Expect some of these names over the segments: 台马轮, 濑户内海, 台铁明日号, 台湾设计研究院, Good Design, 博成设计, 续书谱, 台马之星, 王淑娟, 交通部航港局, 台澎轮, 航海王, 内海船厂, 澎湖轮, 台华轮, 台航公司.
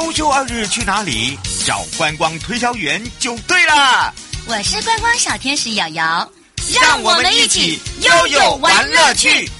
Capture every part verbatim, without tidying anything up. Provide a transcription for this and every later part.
周休二日去哪里？找观光推销员就对啦。我是观光小天使瑶瑶，让我们一起悠悠玩乐趣。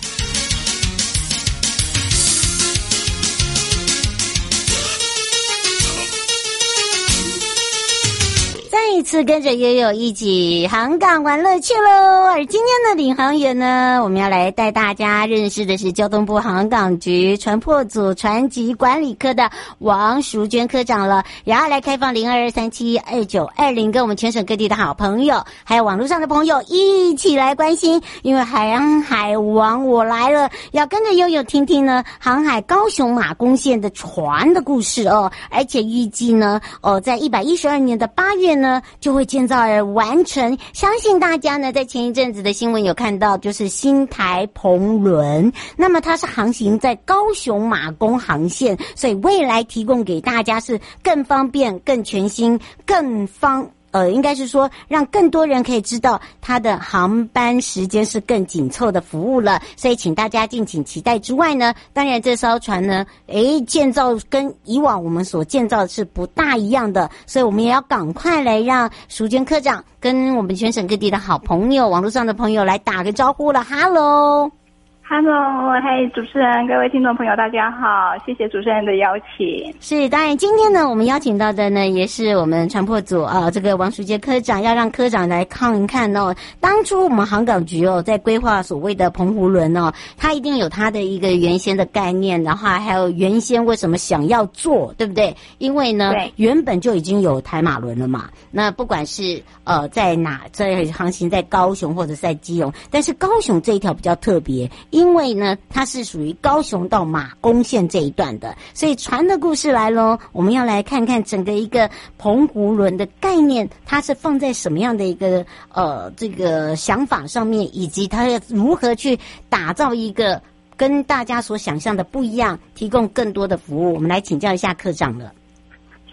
再次跟着悠悠一起航港玩乐趣喽！而今天的领航员呢，我们要来带大家认识的是交通部航港局船舶组船籍管理科的王淑娟科长了。然后来开放零二二三七二九二零，跟我们全省各地的好朋友，还有网络上的朋友一起来关心，因为海洋海王我来了，要跟着悠悠听听呢航海高雄马公线的船的故事哦。而且预计呢，哦，在一百一十二年的八月呢。就会建造而完成，相信大家呢在前一阵子的新闻有看到，就是新台澎轮，那么它是航行在高雄马公航线，所以未来提供给大家是更方便、更全新、更方。呃，应该是说让更多人可以知道它的航班时间是更紧凑的服务了，所以请大家敬请期待。之外呢，当然这艘船呢，诶，建造跟以往我们所建造的是不大一样的，所以我们也要赶快来让淑娟科长跟我们全省各地的好朋友、网络上的朋友来打个招呼了。Hello，Hello， 嗨，主持人，各位听众朋友，大家好，谢谢主持人的邀请。是，当然今天呢，我们邀请到的呢，也是我们船舶组啊、呃，这个王淑娟科长，要让科长来看一看哦。当初我们航港局哦，在规划所谓的澎湖轮哦，它一定有它的一个原先的概念，然后还有原先为什么想要做，对不对？因为呢，原本就已经有台马轮了嘛。那不管是呃在哪，在航行在高雄或者在基隆，但是高雄这一条比较特别。因为呢，它是属于高雄到马公线这一段的，所以船的故事来咯，我们要来看看整个一个澎湖轮的概念，它是放在什么样的一个呃这个想法上面，以及它要如何去打造一个跟大家所想象的不一样，提供更多的服务。我们来请教一下科长了。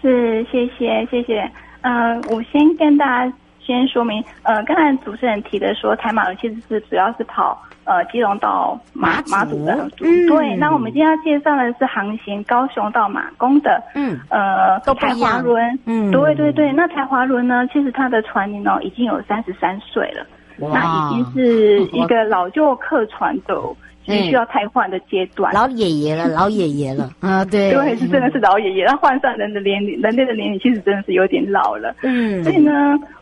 是，谢谢，谢谢。呃，我先跟大家先说明，呃，刚才主持人提的说，台马轮其实是主要是跑。呃，基隆到马马祖的航速、嗯，对。那我们今天要介绍的是航行高雄到马公的，嗯，呃，台华轮，嗯，对对对。那台华轮呢，其实它的船龄哦已经有三十三岁了，那已经是一个老旧客船的，需要汰换的阶段。老爷爷了，老爷爷了，啊，对，对，是真的是老爷爷。那换算人的年龄，人类的年龄其实真的是有点老了，嗯，所以呢。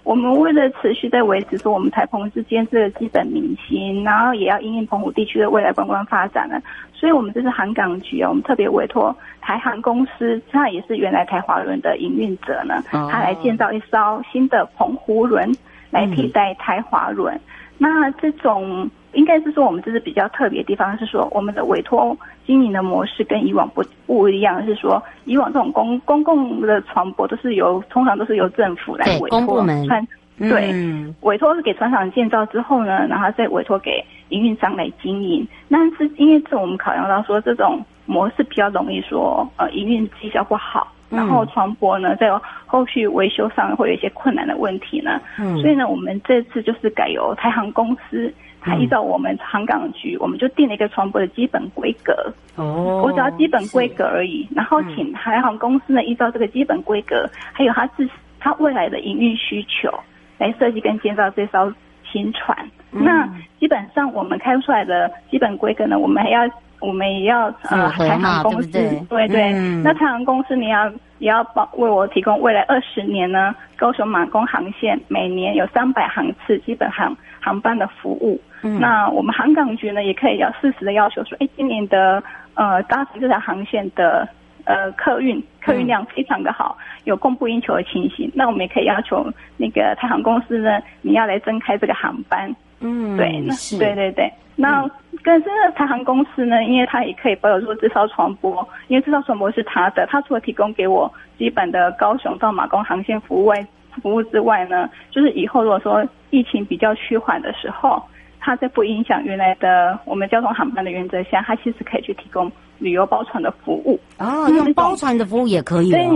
我们为了持续在维持说我们台澎之间这个基本民心，然后也要因应澎湖地区的未来观光发展呢，所以我们这是航港局啊，我们特别委托台航公司，它也是原来台华轮的营运者呢，它来建造一艘新的澎湖轮来替代台华轮。嗯、那这种应该是说我们这是比较特别的地方，是说我们的委托经营的模式跟以往不不一样，是说以往这种公公共的船舶都是由通常都是由政府来委托，公部门对、嗯、委托是给船厂建造之后呢，然后再委托给营运商来经营。但是因为这种我们考量到说这种模式比较容易说呃营运绩效不好，然后船舶呢在后续维修上会有一些困难的问题呢，嗯、所以呢我们这次就是改由台航公司。它依照我们航港局，我们就定了一个船舶的基本规格。哦，我只要基本规格而已。然后请台航公司呢，依照这个基本规格，还有它自它未来的营运需求，来设计跟建造这艘新船。嗯、那基本上我们开出来的基本规格呢，我们还要我们也要呃台航公司，对不对？对对。嗯、那台航公司你要也要保为我提供未来二十年呢，高雄马公航线每年有三百航次基本航航班的服务。嗯、那我们航港局呢，也可以要适时的要求说，哎，今年的呃搭乘这条航线的呃客运客运量非常的好，有供不应求的情形。那我们也可以要求那个台航公司呢，你要来增开这个航班。嗯，对，对对对。那跟这个台航公司呢，因为它也可以保有说这艘船舶，因为这艘船舶是它的，它除了提供给我基本的高雄到马公航线服务外服务之外呢，就是以后如果说疫情比较趋缓的时候。它在不影响原来的我们交通航班的原则下，它其实可以去提供旅游包船的服务。哦，用包船的服务也可以、哦。对，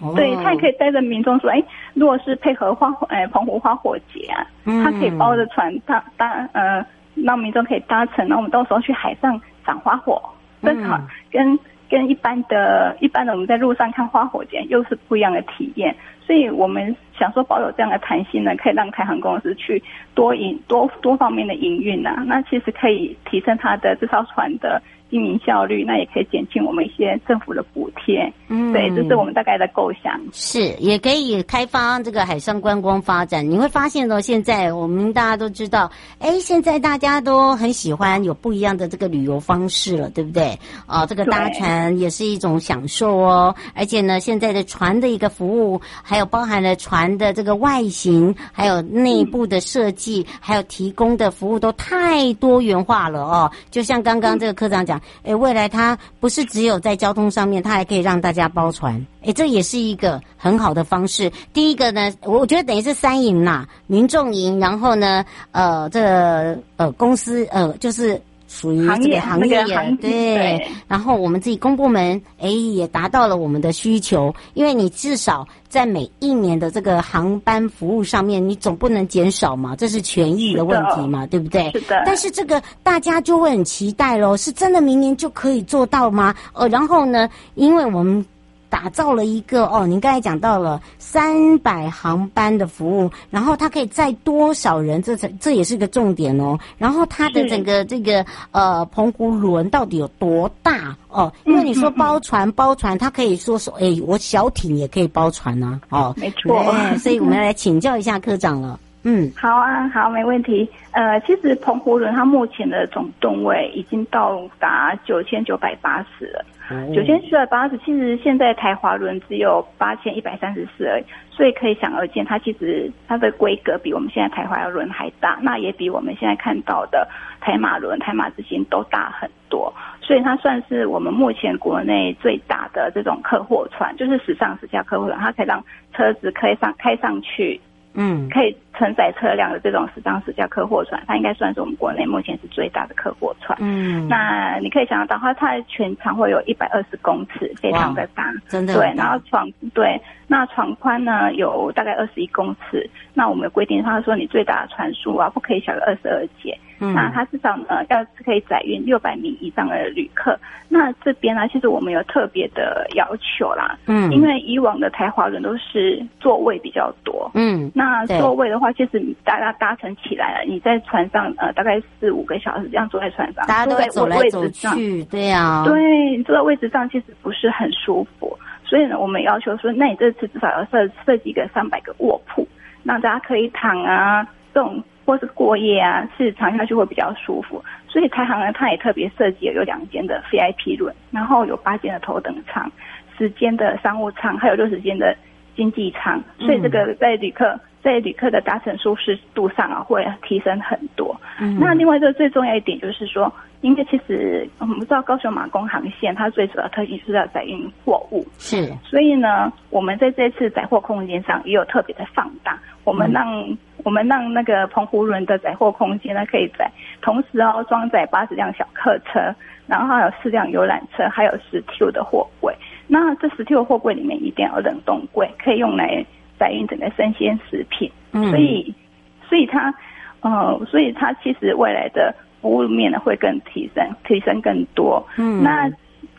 哦、对，它也可以带着民众说，哎，如果是配合花火，哎、呃，澎湖花火节啊，它可以包着船搭搭呃，让民众可以搭乘，然后我们到时候去海上赏花火，跟、嗯、跟跟一般的一般的我们在路上看花火节又是不一样的体验，所以我们想说保有这样的弹性呢，可以让台航公司去多营多多方面的营运啊，那其实可以提升它的这艘船的经营效率，那也可以减轻我们一些政府的补贴。嗯，对，这是我们大概的构想。是，也可以开发这个海上观光发展。你会发现哦，现在我们大家都知道，哎，现在大家都很喜欢有不一样的这个旅游方式了，对不对？哦，这个搭船也是一种享受哦。而且呢，现在的船的一个服务，还有包含了船的这个外形，还有内部的设计，嗯、还有提供的服务都太多元化了哦。就像刚刚这个科长讲。嗯哎，未来它不是只有在交通上面，它还可以让大家包船。哎，这也是一个很好的方式。第一个呢，我觉得等于是三赢啦，民众赢，然后呢，呃，这个、呃公司呃就是属于这个行业，行业那个、行业 对, 对。然后我们自己公部门，哎，也达到了我们的需求，因为你至少在每一年的这个航班服务上面，你总不能减少嘛，这是权益的问题嘛，对不对？是的。但是这个大家就会很期待咯，是真的明年就可以做到吗？呃，然后呢，因为我们打造了一个哦，您刚才讲到了三百航班的服务，然后它可以载多少人？这这也是个重点哦。然后它的整个这个呃澎湖轮到底有多大哦？因为你说包船包船，它可以说说，哎，我小艇也可以包船啊，哦，没错。所以我们要来请教一下科长了。嗯，好啊，好，没问题。呃，其实澎湖轮它目前的总吨位已经到达九千九百八十了。九千七百八十，其实现在台华轮只有八千一百三十四而已，所以可以想而知，它其实它的规格比我们现在台华轮还大，那也比我们现在看到的台马轮、台马之星都大很多，所以它算是我们目前国内最大的这种客货船，就是史上十架客货船，它可以让车子可以上开上去。嗯，可以承载车辆的这种史上十架客货船，它应该算是我们国内目前是最大的客货船。嗯，那你可以想得到，它它全长会有一百二十公尺，非常的大，真的对。然后床对，那床宽呢有大概二十一公尺。那我们规定它说，你最大的船速啊，不可以小于二十二节。嗯，那它至少呢要可以载运六百名以上的旅客。那这边呢，其实我们有特别的要求啦。嗯，因为以往的台华轮都是座位比较多。嗯，那那座位的话，其实大家搭乘起来了，你在船上呃大概四五个小时这样坐在船上，大家都在走来走去，对啊，对，你坐在位置上其实不是很舒服，所以呢，我们要求说，那你这次至少要设设计个三百个卧铺，让大家可以躺啊，这种或是过夜啊，是躺下去会比较舒服。所以台航呢，它也特别设计了有两间的 V I P 轮，然后有八间的头等舱、十间的商务舱，还有六十间的经济舱，所以这个在旅客。嗯在旅客的搭乘舒适度上啊，会提升很多。嗯、那另外一个最重要一点就是说，因为其实我们知道高雄马公航线它最主要特性是要载运货物，是。所以呢，我们在这次载货空间上也有特别的放大，我们让、嗯、我们让那个澎湖轮的载货空间呢可以载，同时哦装载八十辆小客车，然后还有四辆游览车，还有十 T 的货柜。那这十 T 的货柜里面一定要有冷冻柜，可以用来。载运整个生鲜食品，所以，所以它，呃，所以它其实未来的服务面呢会更提升，提升更多。嗯，那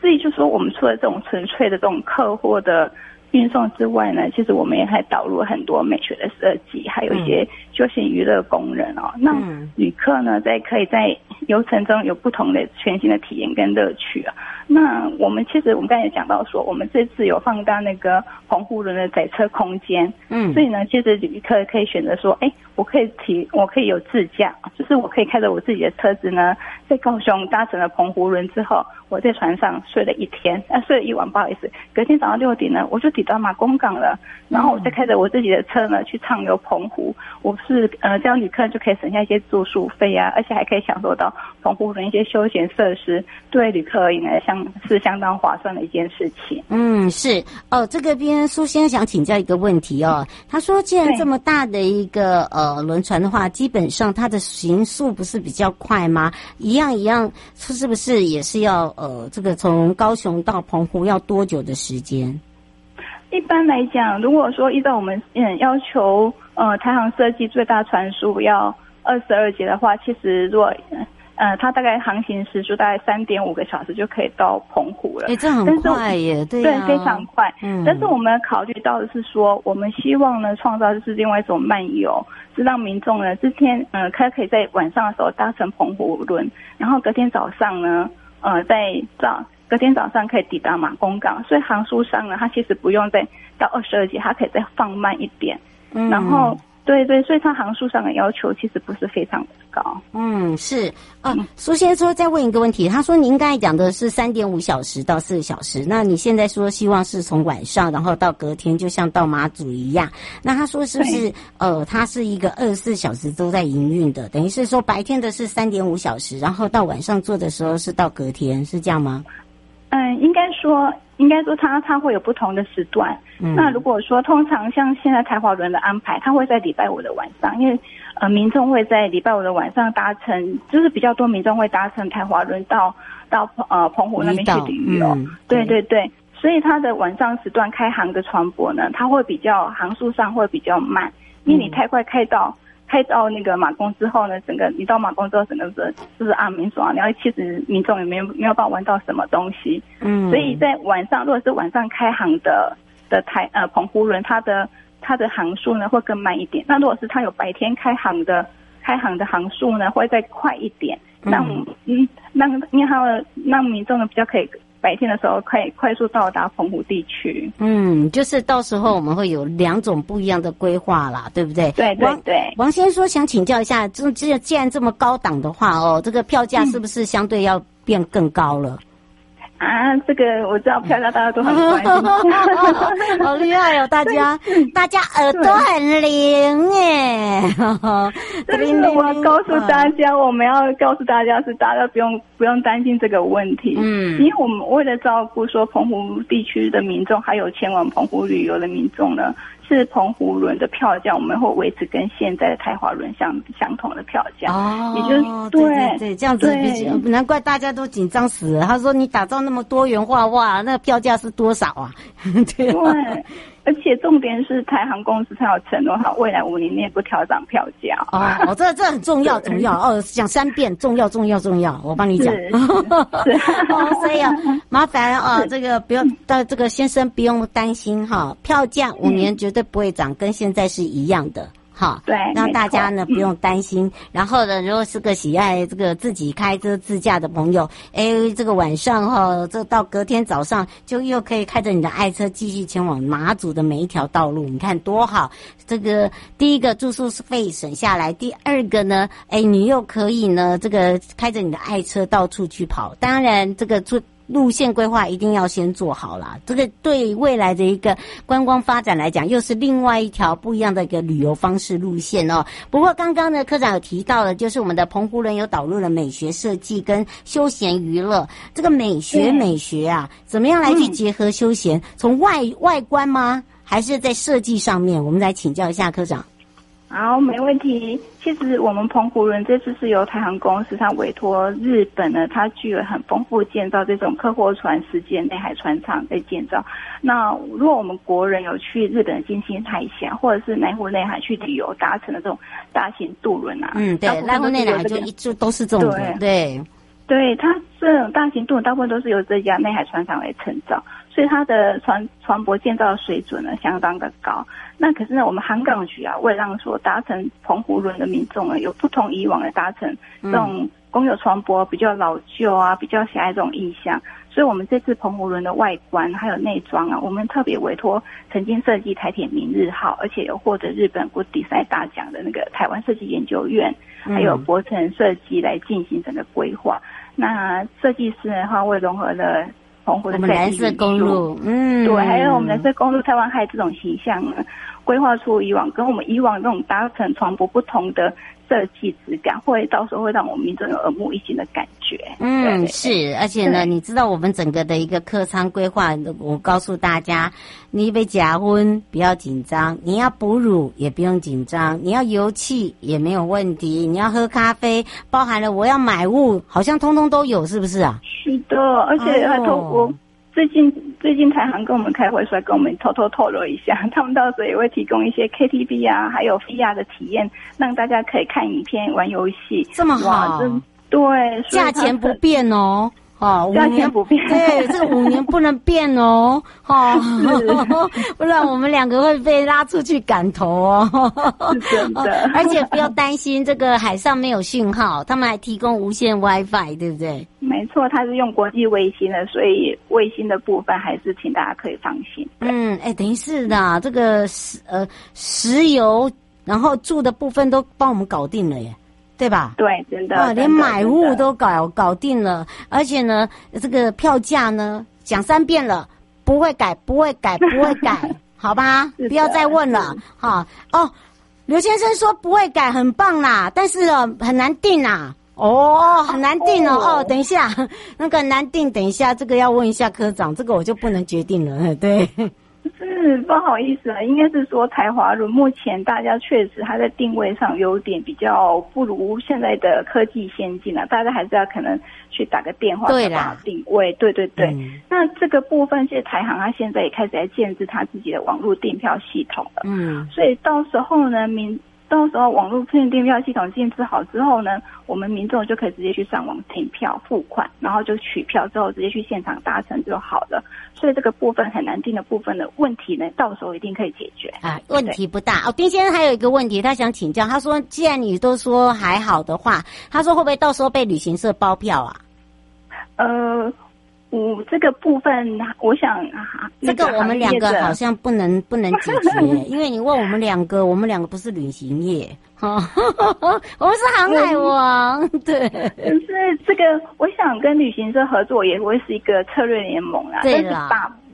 至于就是说我们除了这种纯粹的这种客货的运送之外呢，其实我们也还导入了很多美学的设计，还有一些休闲娱乐功能哦。那旅客呢，在可以在游程中有不同的全新的体验跟乐趣啊。那我们其实我们刚才也讲到说，我们这次有放大那个澎湖轮的载车空间，嗯，所以呢，其实旅客可以选择说，哎，我可以提，我可以有自驾，就是我可以开着我自己的车子呢，在高雄搭乘了澎湖轮之后，我在船上睡了一天，啊，睡了一晚，不好意思，隔天早上六点呢，我就抵达马公港了，然后我再开着我自己的车呢去畅游澎湖，我是呃这样旅客就可以省下一些住宿费啊，而且还可以享受到澎湖轮一些休闲设施，对旅客而言呢，像。是相当划算的一件事情。嗯，是哦。这个边苏先生想请教一个问题哦。他说，既然这么大的一个呃轮船的话，基本上它的行速不是比较快吗？一样一样，是不是也是要呃这个从高雄到澎湖要多久的时间？一般来讲，如果说依照我们嗯要求呃台航设计最大船速要二十二节的话，其实如果呃，它大概航行时速大概 三点五个小时就可以到澎湖了。哎，这很快耶，对啊，对，非常快。嗯，但是我们考虑到的是说，我们希望呢创造就是另外一种漫游，是让民众呢之前呃，他可以在晚上的时候搭乘澎湖轮，然后隔天早上呢，呃，在早隔天早上可以抵达马公港，所以航速上呢，它其实不用再到二十二节，它可以再放慢一点，嗯，然后。对对，所以它航速上的要求其实不是非常的高。嗯，是啊。苏先生说再问一个问题，他说您刚才讲的是 三点五小时到四个小时，那你现在说希望是从晚上然后到隔天，就像到马祖一样，那他说是不是呃，它是一个二十四小时都在营运的，等于是说白天的是 三点五小时，然后到晚上做的时候是到隔天，是这样吗？嗯，应该说应该说它它会有不同的时段。嗯，那如果说通常像现在台华轮的安排，它会在礼拜五的晚上，因为呃民众会在礼拜五的晚上搭乘，就是比较多民众会搭乘台华轮到到呃澎湖那边去旅游。嗯，对对对，所以它的晚上时段开航的船舶呢，它会比较航速上会比较慢，因为你太快开到。嗯，开到那个马公之后呢，整个你到马公之后，整个是就是啊，民众啊，然后其实民众也没有没有办法玩到什么东西。嗯，所以在晚上，如果是晚上开航的的台呃澎湖轮，它的它的航速呢会更慢一点。那如果是它有白天开航的开航的航速呢，会再快一点，让嗯让因为它的让民众呢比较可以。白天的时候可以快速到达澎湖地区。嗯，就是到时候我们会有两种不一样的规划啦，对不对？对对对。王先生说想请教一下，这这既然这么高档的话哦，这个票价是不是相对要变更高了？嗯，啊，这个我知道，票价大家都很关心。哦，好厉害哦，大家大家耳朵很灵哎。这边我要告诉大家，我们要告诉大家是大家不用。不用担心这个问题，嗯，因为我们为了照顾说澎湖地区的民众，还有前往澎湖旅游的民众呢，是澎湖轮的票价我们会维持跟现在的台华轮相相同的票价。哦，也就是对对对，这样子比较，难怪大家都紧张死了。他说你打造那么多元化，哇，那票价是多少啊？对啊。对，而且重点是台航公司它有承诺，它未来五年内不调涨票价。哦，这这很重要，重要哦，讲三遍，重要重要重要，我帮你讲。哦，所以啊，麻烦啊，这个不用，到这个先生不用担心哈，票价五年绝对不会涨，跟现在是一样的。好，对，让大家呢不用担心。嗯，然后呢，如果是个喜爱这个自己开车自驾的朋友，哎，这个晚上哈，哦，这到隔天早上就又可以开着你的爱车继续前往马祖的每一条道路，你看多好！这个第一个住宿费省下来，第二个呢，哎，你又可以呢这个开着你的爱车到处去跑。当然，这个住。路线规划一定要先做好啦，这个对未来的一个观光发展来讲，又是另外一条不一样的一个旅游方式路线哦。不过刚刚呢，科长有提到了，就是我们的澎湖轮有导入了美学设计跟休闲娱乐，这个美学美学啊，怎么样来去结合休闲？从外外观吗？还是在设计上面？我们来请教一下科长。好，没问题。其实我们澎湖轮这次是由台航公司，它委托日本呢，它具有很丰富建造这种客货船实践内海船厂的建造。那如果我们国人有去日本金星海峡或者是濑户内海去旅游，搭乘的这种大型渡轮啊，嗯，对，濑户内海就一就都是这种的，对，对，它这种大型渡轮大部分都是由这家内海船厂来承造。所以它的船船舶建造的水准呢，相当的高。那可是呢，我们航港局啊，为让说搭乘澎湖轮的民众呢，有不同以往的搭乘这种公有船舶比较老旧啊，比较狭隘这种印象。所以我们这次澎湖轮的外观还有内装啊，我们特别委托曾经设计台铁明日号，而且有获得日本 Good Design 大奖的那个台湾设计研究院，还有博成设计来进行整个规划。那设计师的话，会融合了。澎湖的蓝色公路，嗯，对，还有我们蓝色公路、台湾海这种形象呢，规划出以往跟我们以往那种搭乘船舶不同的设计质感，会到时候会让我们民众有耳目一新的感觉。嗯，对对，是，而且呢，你知道我们整个的一个客舱规划，我告诉大家，你被假婚不要紧张，你要哺乳也不用紧张，你要油气也没有问题，你要喝咖啡，包含了我要买物，好像通通都有，是不是啊？是的，而且还透过、哦、最近最近台航跟我们开会出来，跟我们偷偷透露一下，他们到时候也会提供一些 K T V 啊，还有 V R 的体验，让大家可以看影片、玩游戏。这么好，对，价钱不变哦。哦，价钱不变，对，这个五年不能变哦，哦，不然我们两个会被拉出去赶头哦。真的、哦，而且不要担心，这个海上没有讯号，他们还提供无线 WiFi， 对不对？没错，它是用国际卫星的，所以卫星的部分还是请大家可以放心。嗯，哎，等于是的，这个石呃石油，然后住的部分都帮我们搞定了耶。对吧？对，真的，啊、连买物都搞搞定了，而且呢，这个票价呢，讲三遍了，不会改，不会改，不会改，好吧？不要再问了，哈、啊、哦。刘先生说不会改，很棒啦，但是哦，很难定啦，哦，很难定哦，哦，哦等一下，那个难定，等一下，这个要问一下科长，这个我就不能决定了，对。是不好意思啊，应该是说台华轮目前大家确实它在定位上有点比较不如现在的科技先进啊，大家还是要可能去打个电话才把定位。对对对、嗯，那这个部分是台航它现在也开始在建置它自己的网络订票系统了。嗯，所以到时候呢，民到时候网络订票系统建置好之后呢，我们民众就可以直接去上网订票付款，然后就取票之后直接去现场搭乘就好了。所以这个部分很难定的部分的问题呢，到时候一定可以解决啊，问题不大哦。丁先生还有一个问题，他想请教，他说既然你都说还好的话，他说会不会到时候被旅行社包票啊？呃。我、嗯、这个部分，我想、啊、这个我们两个好像不能不能解决，因为你问我们两个，我们两个不是旅行业，哦、我们是航海王，对。就是这个，我想跟旅行社合作也会是一个策略联盟啦，对啦，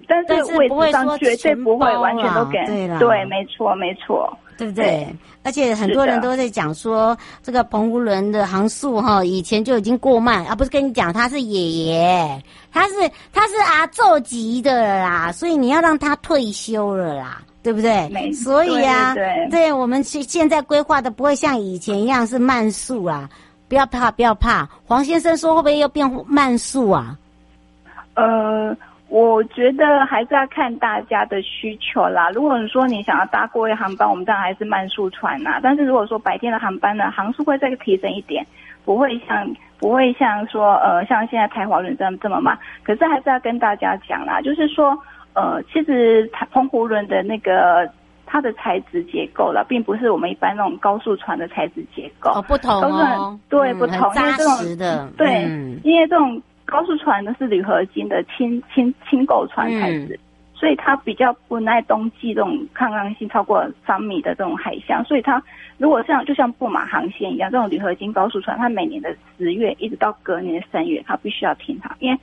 但是把但是位置上绝对不会完全都给，对啦，对，没错，没错。对不对？对，而且很多人都在讲说，这个澎湖轮的航速哈，以前就已经过慢啊。不是跟你讲，他是爷爷，他是他是阿祖级的了啦，所以你要让他退休了啦，对不对？没错，所以啊，对，对，对，我们现在规划的不会像以前一样是慢速啊，不要怕，不要怕。黄先生说，会不会又变慢速啊？呃。我觉得还是要看大家的需求啦。如果你说你想要搭过夜航班，我们当然还是慢速船啦。但是如果说白天的航班呢，航速会再提升一点，不会像不会像说呃像现在台华轮这样这么慢。可是还是要跟大家讲啦，就是说呃其实澎湖轮的那个它的材质结构啦，并不是我们一般那种高速船的材质结构哦，不同哦，对、嗯、不同，很扎实的，因为这种对、嗯，因为这种。高速船呢是铝合金的轻轻轻构船材质、嗯，所以它比较不耐冬季这种抗浪性超过三米的这种海象，所以它如果像就像布马航线一样，这种铝合金高速船，它每年的十月一直到隔年的三月，它必须要停航，因为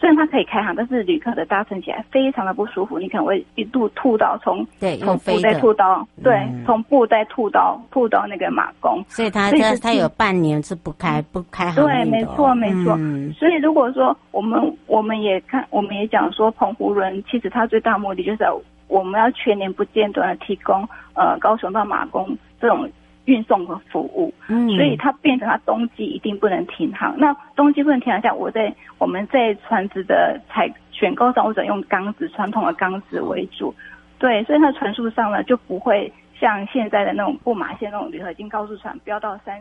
虽然它可以开航，但是旅客的搭乘起来非常的不舒服，你可能会一度吐到从对从布袋吐到、嗯、对从布袋吐到吐到那个马公，所以它它它有半年是不开不开航、哦、对，没错没错、嗯。所以如果说我们我们也看我们也讲说，澎湖轮其实它最大目的就是我们要全年不间断的提供呃高雄到马公这种运送和服务，所以它变成它冬季一定不能停航。那冬季不能停航下，我在我们在船只的采选购上，我只能用钢子，传统的钢子为主。对，所以它的船速上呢，就不会像现在的那种布马线那种铝合金高速船飙到三。